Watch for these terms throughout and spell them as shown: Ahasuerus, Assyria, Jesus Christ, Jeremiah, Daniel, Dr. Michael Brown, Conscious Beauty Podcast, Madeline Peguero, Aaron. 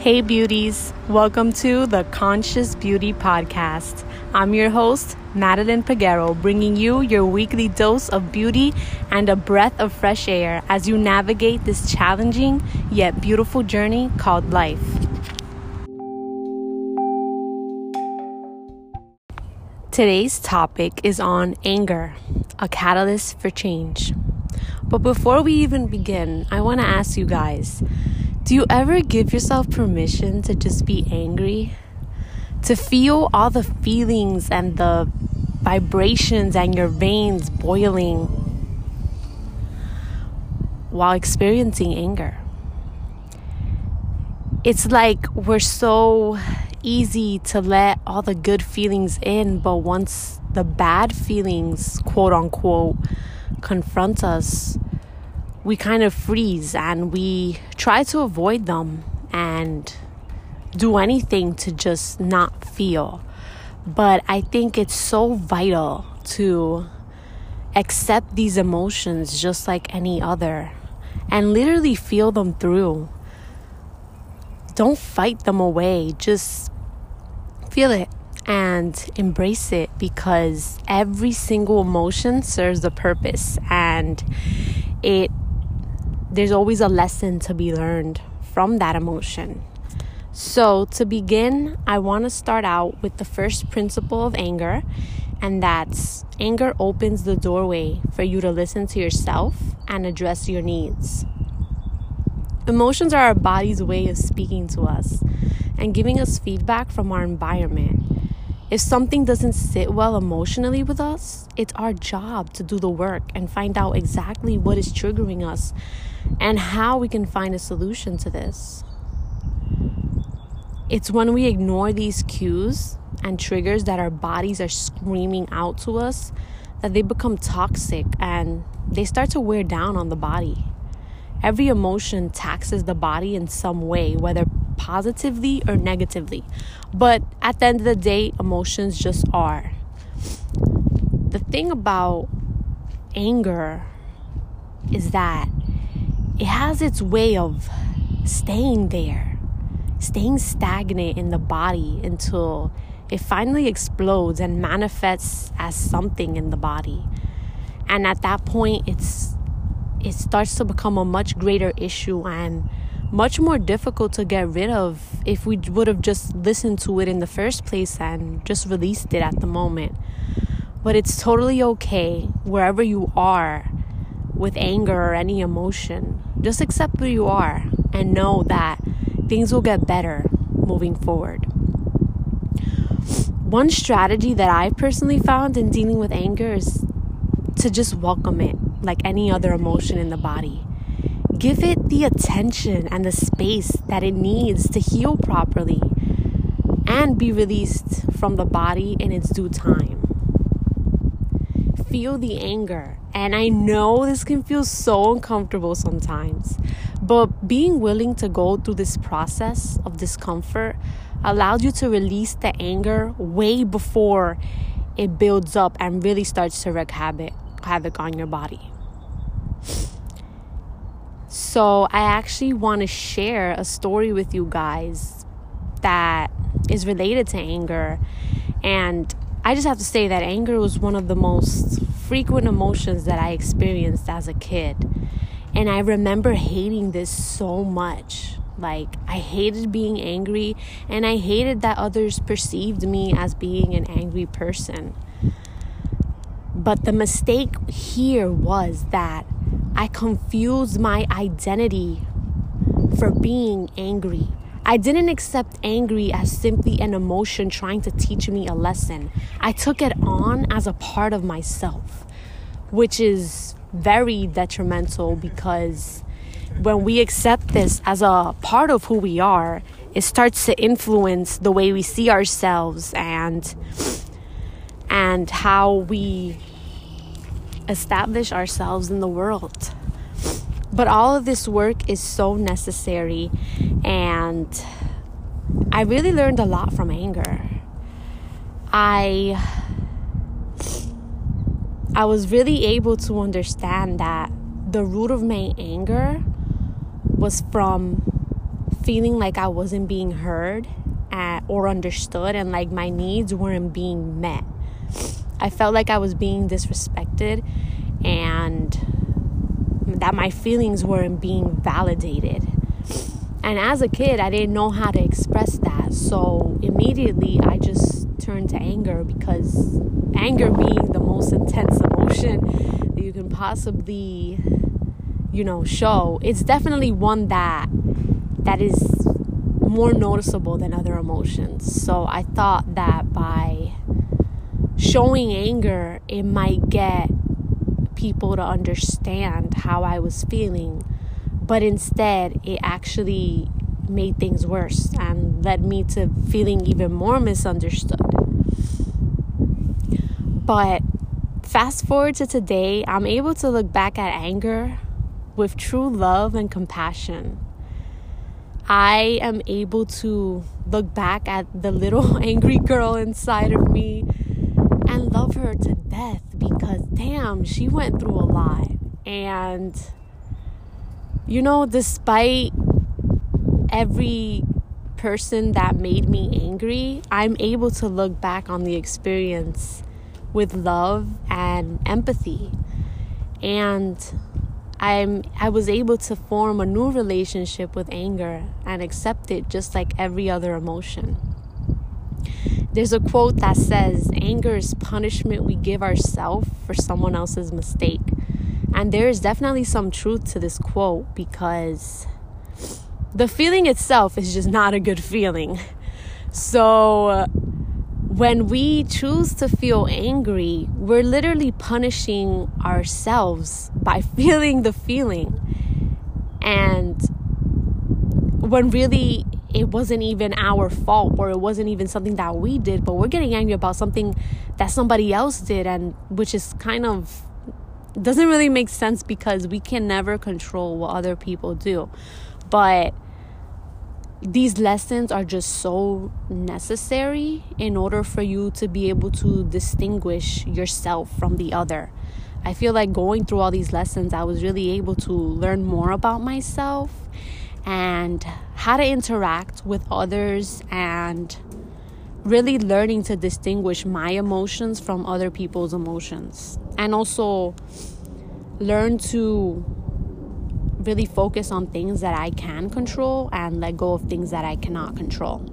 Hey beauties, welcome to the Conscious Beauty Podcast. I'm your host, Madeline Peguero, bringing you your weekly dose of beauty and a breath of fresh air as you navigate this challenging yet beautiful journey called life. Today's topic is on anger, a catalyst for change. But before we even begin, I want to ask you guys, do you ever give yourself permission to just be angry? To feel all the feelings and the vibrations and your veins boiling while experiencing anger? It's like we're so easy to let all the good feelings in, but once the bad feelings, quote unquote, confront us, we kind of freeze and we try to avoid them and do anything to just not feel. But I think it's so vital to accept these emotions just like any other and literally feel them through. Don't fight them away, just feel it and embrace it, because every single emotion serves a purpose and there's always a lesson to be learned from that emotion. So to begin, I want to start out with the first principle of anger, and that's anger opens the doorway for you to listen to yourself and address your needs. Emotions are our body's way of speaking to us and giving us feedback from our environment. If something doesn't sit well emotionally with us, it's our job to do the work and find out exactly what is triggering us and how we can find a solution to this. It's when we ignore these cues and triggers that our bodies are screaming out to us that they become toxic and they start to wear down on the body. Every emotion taxes the body in some way, whether positively or negatively. But at the end of the day, emotions just are. The thing about anger is that it has its way of staying there, staying stagnant in the body until it finally explodes and manifests as something in the body. And at that point, it starts to become a much greater issue and much more difficult to get rid of if we would have just listened to it in the first place and just released it at the moment. But it's totally okay wherever you are with anger or any emotion. Just accept where you are and know that things will get better moving forward. One strategy that I personally found in dealing with anger is to just welcome it like any other emotion in the body. Give it the attention and the space that it needs to heal properly and be released from the body in its due time. Feel the anger. And I know this can feel so uncomfortable sometimes, but being willing to go through this process of discomfort allows you to release the anger way before it builds up and really starts to wreak havoc on your body. So I actually want to share a story with you guys that is related to anger. And I just have to say that anger was one of the most frequent emotions that I experienced as a kid. And I remember hating this so much. Like, I hated being angry, and I hated that others perceived me as being an angry person. But the mistake here was that I confused my identity for being angry. I didn't accept angry as simply an emotion trying to teach me a lesson. I took it on as a part of myself, which is very detrimental, because when we accept this as a part of who we are, it starts to influence the way we see ourselves and how we establish ourselves in the world. But all of this work is so necessary, and I really learned a lot from anger. I was really able to understand that the root of my anger was from feeling like I wasn't being heard or understood, and like my needs weren't being met. I felt like I was being disrespected and that my feelings weren't being validated. And as a kid, I didn't know how to express that. So immediately I just turned to anger, because anger being the most intense emotion that you can possibly, show, it's definitely one that is more noticeable than other emotions. So I thought that by showing anger, it might get people to understand how I was feeling. But instead, it actually made things worse and led me to feeling even more misunderstood. But fast forward to today, I'm able to look back at anger with true love and compassion. I am able to look back at the little angry girl inside of me and love her to death, because damn, she went through a lot. And despite every person that made me angry, I'm able to look back on the experience with love and empathy. And I was able to form a new relationship with anger and accept it just like every other emotion. There's a quote that says, "Anger is punishment we give ourselves for someone else's mistake." And there is definitely some truth to this quote, because the feeling itself is just not a good feeling. So when we choose to feel angry, we're literally punishing ourselves by feeling the feeling. And when really it wasn't even our fault, or it wasn't even something that we did, but we're getting angry about something that somebody else did, and which is kind of doesn't really make sense, because we can never control what other people do. But these lessons are just so necessary in order for you to be able to distinguish yourself from the other. I feel like going through all these lessons, I was really able to learn more about myself and how to interact with others, and really learning to distinguish my emotions from other people's emotions. And also learn to really focus on things that I can control and let go of things that I cannot control.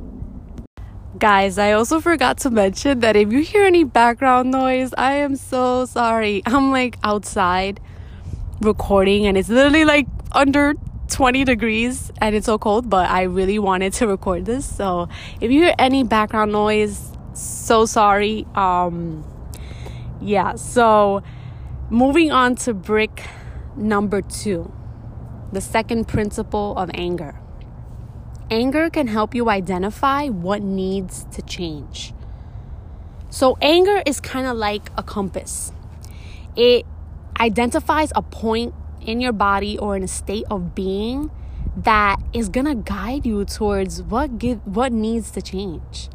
Guys, I also forgot to mention that if you hear any background noise, I am so sorry. I'm like outside recording and it's literally like under 20 degrees and it's so cold, but I really wanted to record this. So if you hear any background noise, so sorry. So moving on to brick number 2, the second principle of anger. Anger can help you identify what needs to change. So anger is kind of like a compass. It identifies a point in your body or in a state of being that is going to guide you towards what needs to change.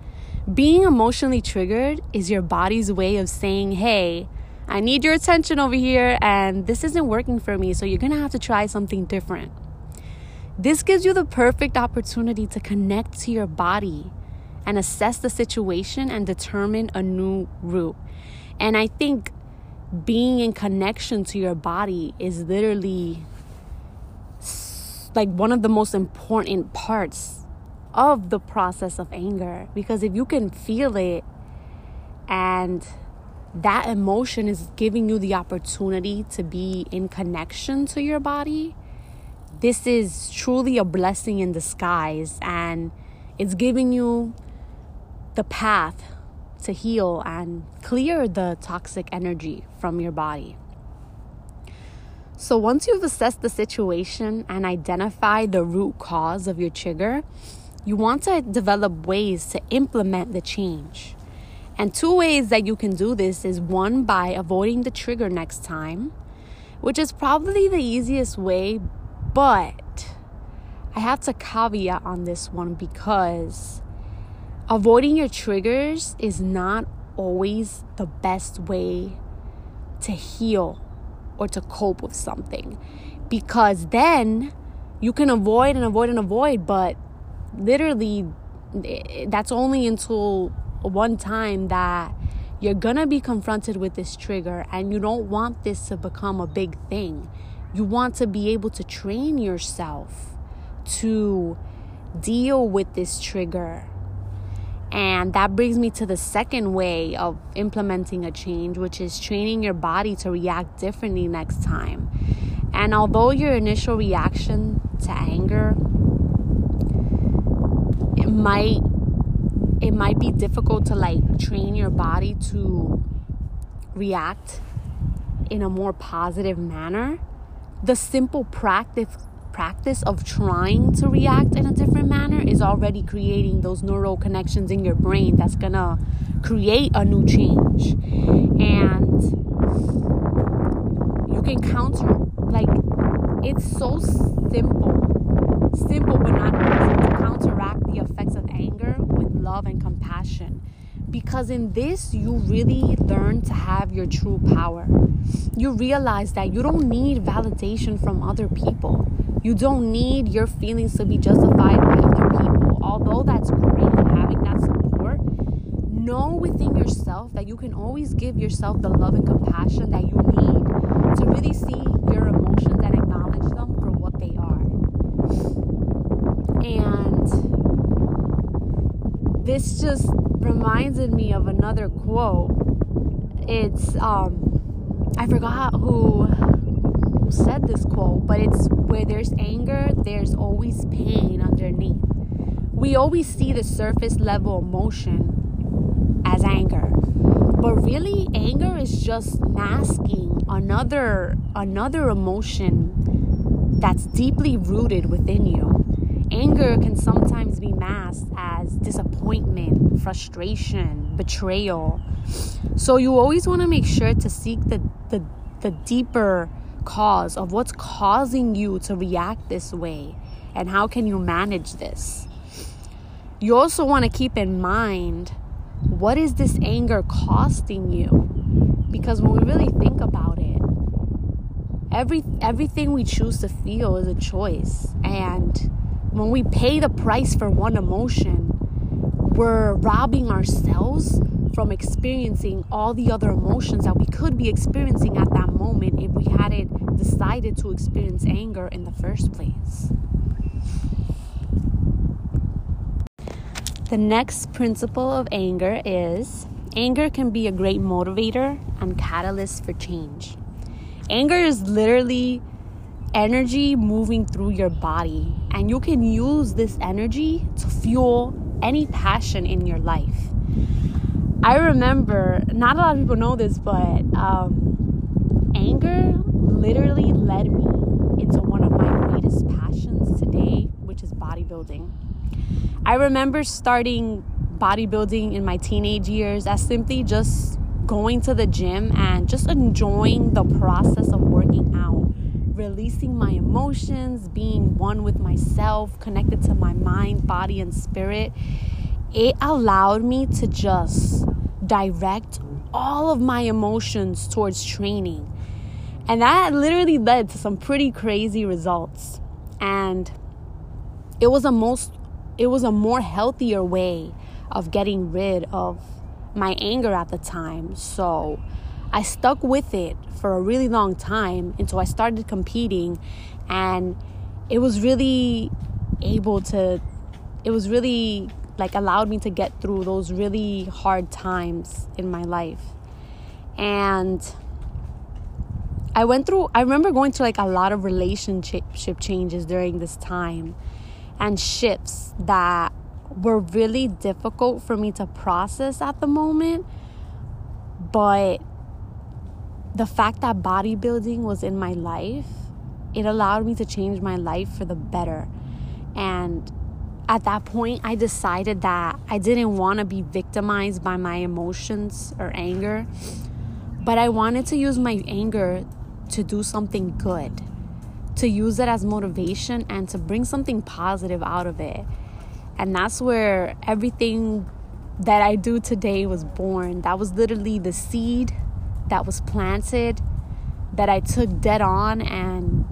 Being emotionally triggered is your body's way of saying, hey, I need your attention over here, and this isn't working for me, so you're going to have to try something different. This gives you the perfect opportunity to connect to your body and assess the situation and determine a new route. And I think being in connection to your body is literally like one of the most important parts of the process of anger, because if you can feel it and that emotion is giving you the opportunity to be in connection to your body, this is truly a blessing in disguise, and it's giving you the path to heal and clear the toxic energy from your body. So once you've assessed the situation and identified the root cause of your trigger, you want to develop ways to implement the change. And 2 ways that you can do this is, 1, by avoiding the trigger next time, which is probably the easiest way, but I have to caveat on this one, because avoiding your triggers is not always the best way to heal or to cope with something, because then you can avoid and avoid and avoid, but literally that's only until one time that you're gonna be confronted with this trigger, and you don't want this to become a big thing. You want to be able to train yourself to deal with this trigger. And that brings me to the second way of implementing a change, which is training your body to react differently next time. And although your initial reaction to anger, it might be difficult to like train your body to react in a more positive manner, the simple practice of trying to react in a different manner is already creating those neural connections in your brain that's gonna create a new change. And you can counter, like, it's so simple but not easy to counteract the effects of anger with love and compassion, because in this you really learn to have your true power. You realize that you don't need validation from other people. You don't need your feelings to be justified by other people. Although that's great, having that support, know within yourself that you can always give yourself the love and compassion that you need to really see your emotions and acknowledge them for what they are. And this just reminded me of another quote. It's, I forgot who said this quote, but it's, where there's anger, there's always pain underneath. We always see the surface level emotion as anger, but really anger is just masking another emotion that's deeply rooted within you. Anger can sometimes be masked as disappointment, frustration, betrayal. So you always want to make sure to seek the deeper cause of what's causing you to react this way, and how can you manage this. You also want to keep in mind, what is this anger costing you? Because when we really think about it, everything we choose to feel is a choice, and when we pay the price for one emotion, we're robbing ourselves from experiencing all the other emotions that we could be experiencing at that moment if we hadn't decided to experience anger in the first place. The next principle of anger is, anger can be a great motivator and catalyst for change. Anger is literally energy moving through your body, and you can use this energy to fuel any passion in your life. I remember, not a lot of people know this, but anger literally led me into one of my greatest passions today, which is bodybuilding. I remember starting bodybuilding in my teenage years as simply just going to the gym and just enjoying the process of working out, releasing my emotions, being one with myself, connected to my mind, body, and spirit. It allowed me to just direct all of my emotions towards training. And that literally led to some pretty crazy results. And it was a more healthier way of getting rid of my anger at the time. So I stuck with it for a really long time until I started competing, and it allowed me to get through those really hard times in my life. And I remember going through like a lot of relationship changes during this time, and shifts that were really difficult for me to process at the moment. But the fact that bodybuilding was in my life, it allowed me to change my life for the better. And at that point, I decided that I didn't want to be victimized by my emotions or anger, but I wanted to use my anger to do something good, to use it as motivation and to bring something positive out of it. And that's where everything that I do today was born. That was literally the seed that was planted, that I took dead on and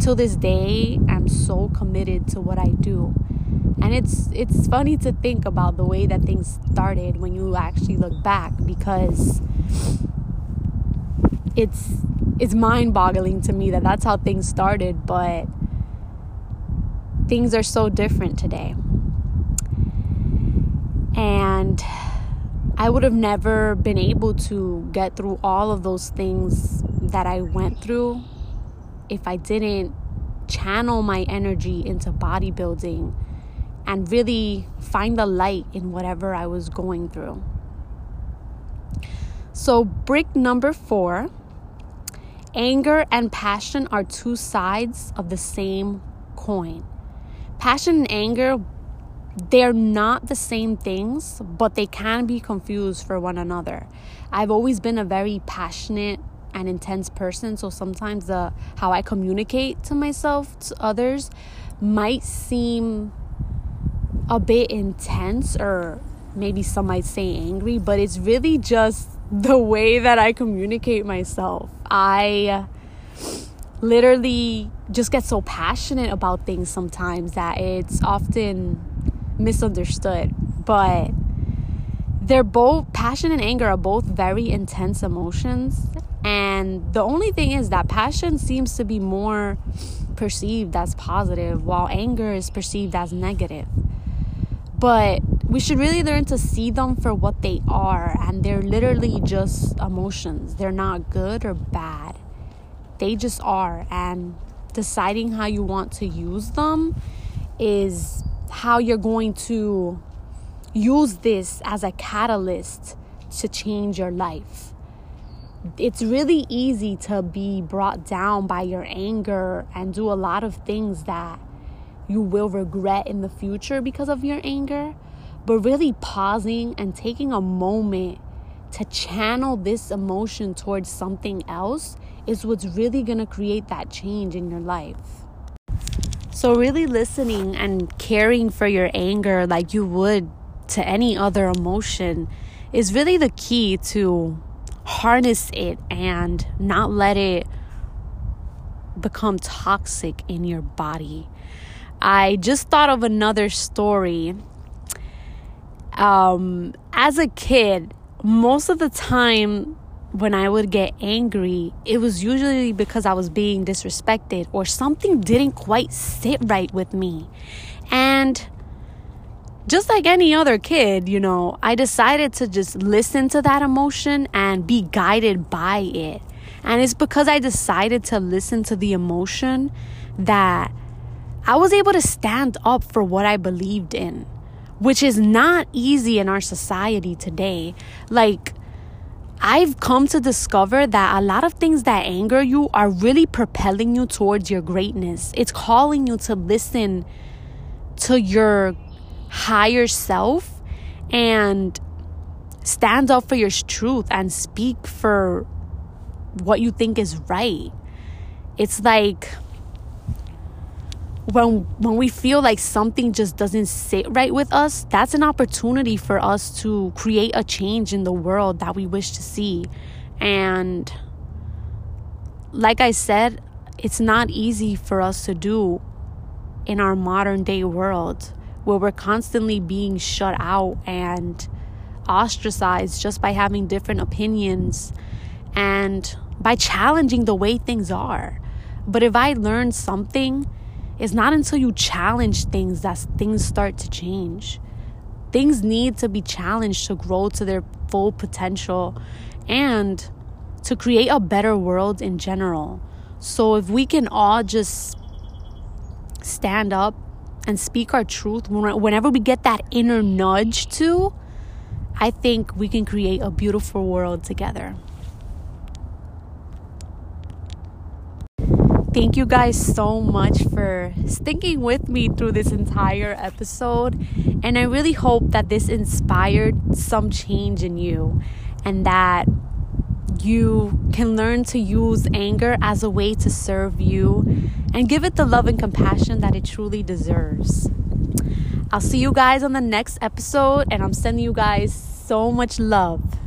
till this day, I'm so committed to what I do. And it's funny to think about the way that things started when you actually look back, because it's mind-boggling to me that that's how things started, but things are so different today. And I would have never been able to get through all of those things that I went through if I didn't channel my energy into bodybuilding and really find the light in whatever I was going through. So brick number 4, anger and passion are two sides of the same coin. Passion and anger, they're not the same things, but they can be confused for one another. I've always been a very passionate and intense person, so sometimes how I communicate to myself, to others, might seem a bit intense, or maybe some might say angry, but it's really just the way that I communicate myself. I literally just get so passionate about things sometimes that it's often misunderstood. But they're both, passion and anger are both very intense emotions, and the only thing is that passion seems to be more perceived as positive, while anger is perceived as negative. But we should really learn to see them for what they are, and they're literally just emotions. They're not good or bad, they just are. And deciding how you want to use them is how you're going to use this as a catalyst to change your life. It's really easy to be brought down by your anger and do a lot of things that you will regret in the future because of your anger. But really pausing and taking a moment to channel this emotion towards something else is what's really going to create that change in your life. So really listening and caring for your anger like you would to any other emotion is really the key to harness it and not let it become toxic in your body. I just thought of another story. As a kid, most of the time when I would get angry, it was usually because I was being disrespected or something didn't quite sit right with me. And just like any other kid, you know, I decided to just listen to that emotion and be guided by it. And it's because I decided to listen to the emotion that I was able to stand up for what I believed in, which is not easy in our society today. Like, I've come to discover that a lot of things that anger you are really propelling you towards your greatness. It's calling you to listen to your higher self and stand up for your truth and speak for what you think is right. It's like when we feel like something just doesn't sit right with us, that's an opportunity for us to create a change in the world that we wish to see. And like I said, it's not easy for us to do in our modern day world, where we're constantly being shut out and ostracized just by having different opinions and by challenging the way things are. But if I learned something, it's not until you challenge things that things start to change. Things need to be challenged to grow to their full potential and to create a better world in general. So if we can all just stand up and speak our truth whenever we get that inner nudge to, I think we can create a beautiful world together. Thank you guys so much for sticking with me through this entire episode, and I really hope that this inspired some change in you and that you can learn to use anger as a way to serve you and give it the love and compassion that it truly deserves. I'll see you guys on the next episode, and I'm sending you guys so much love.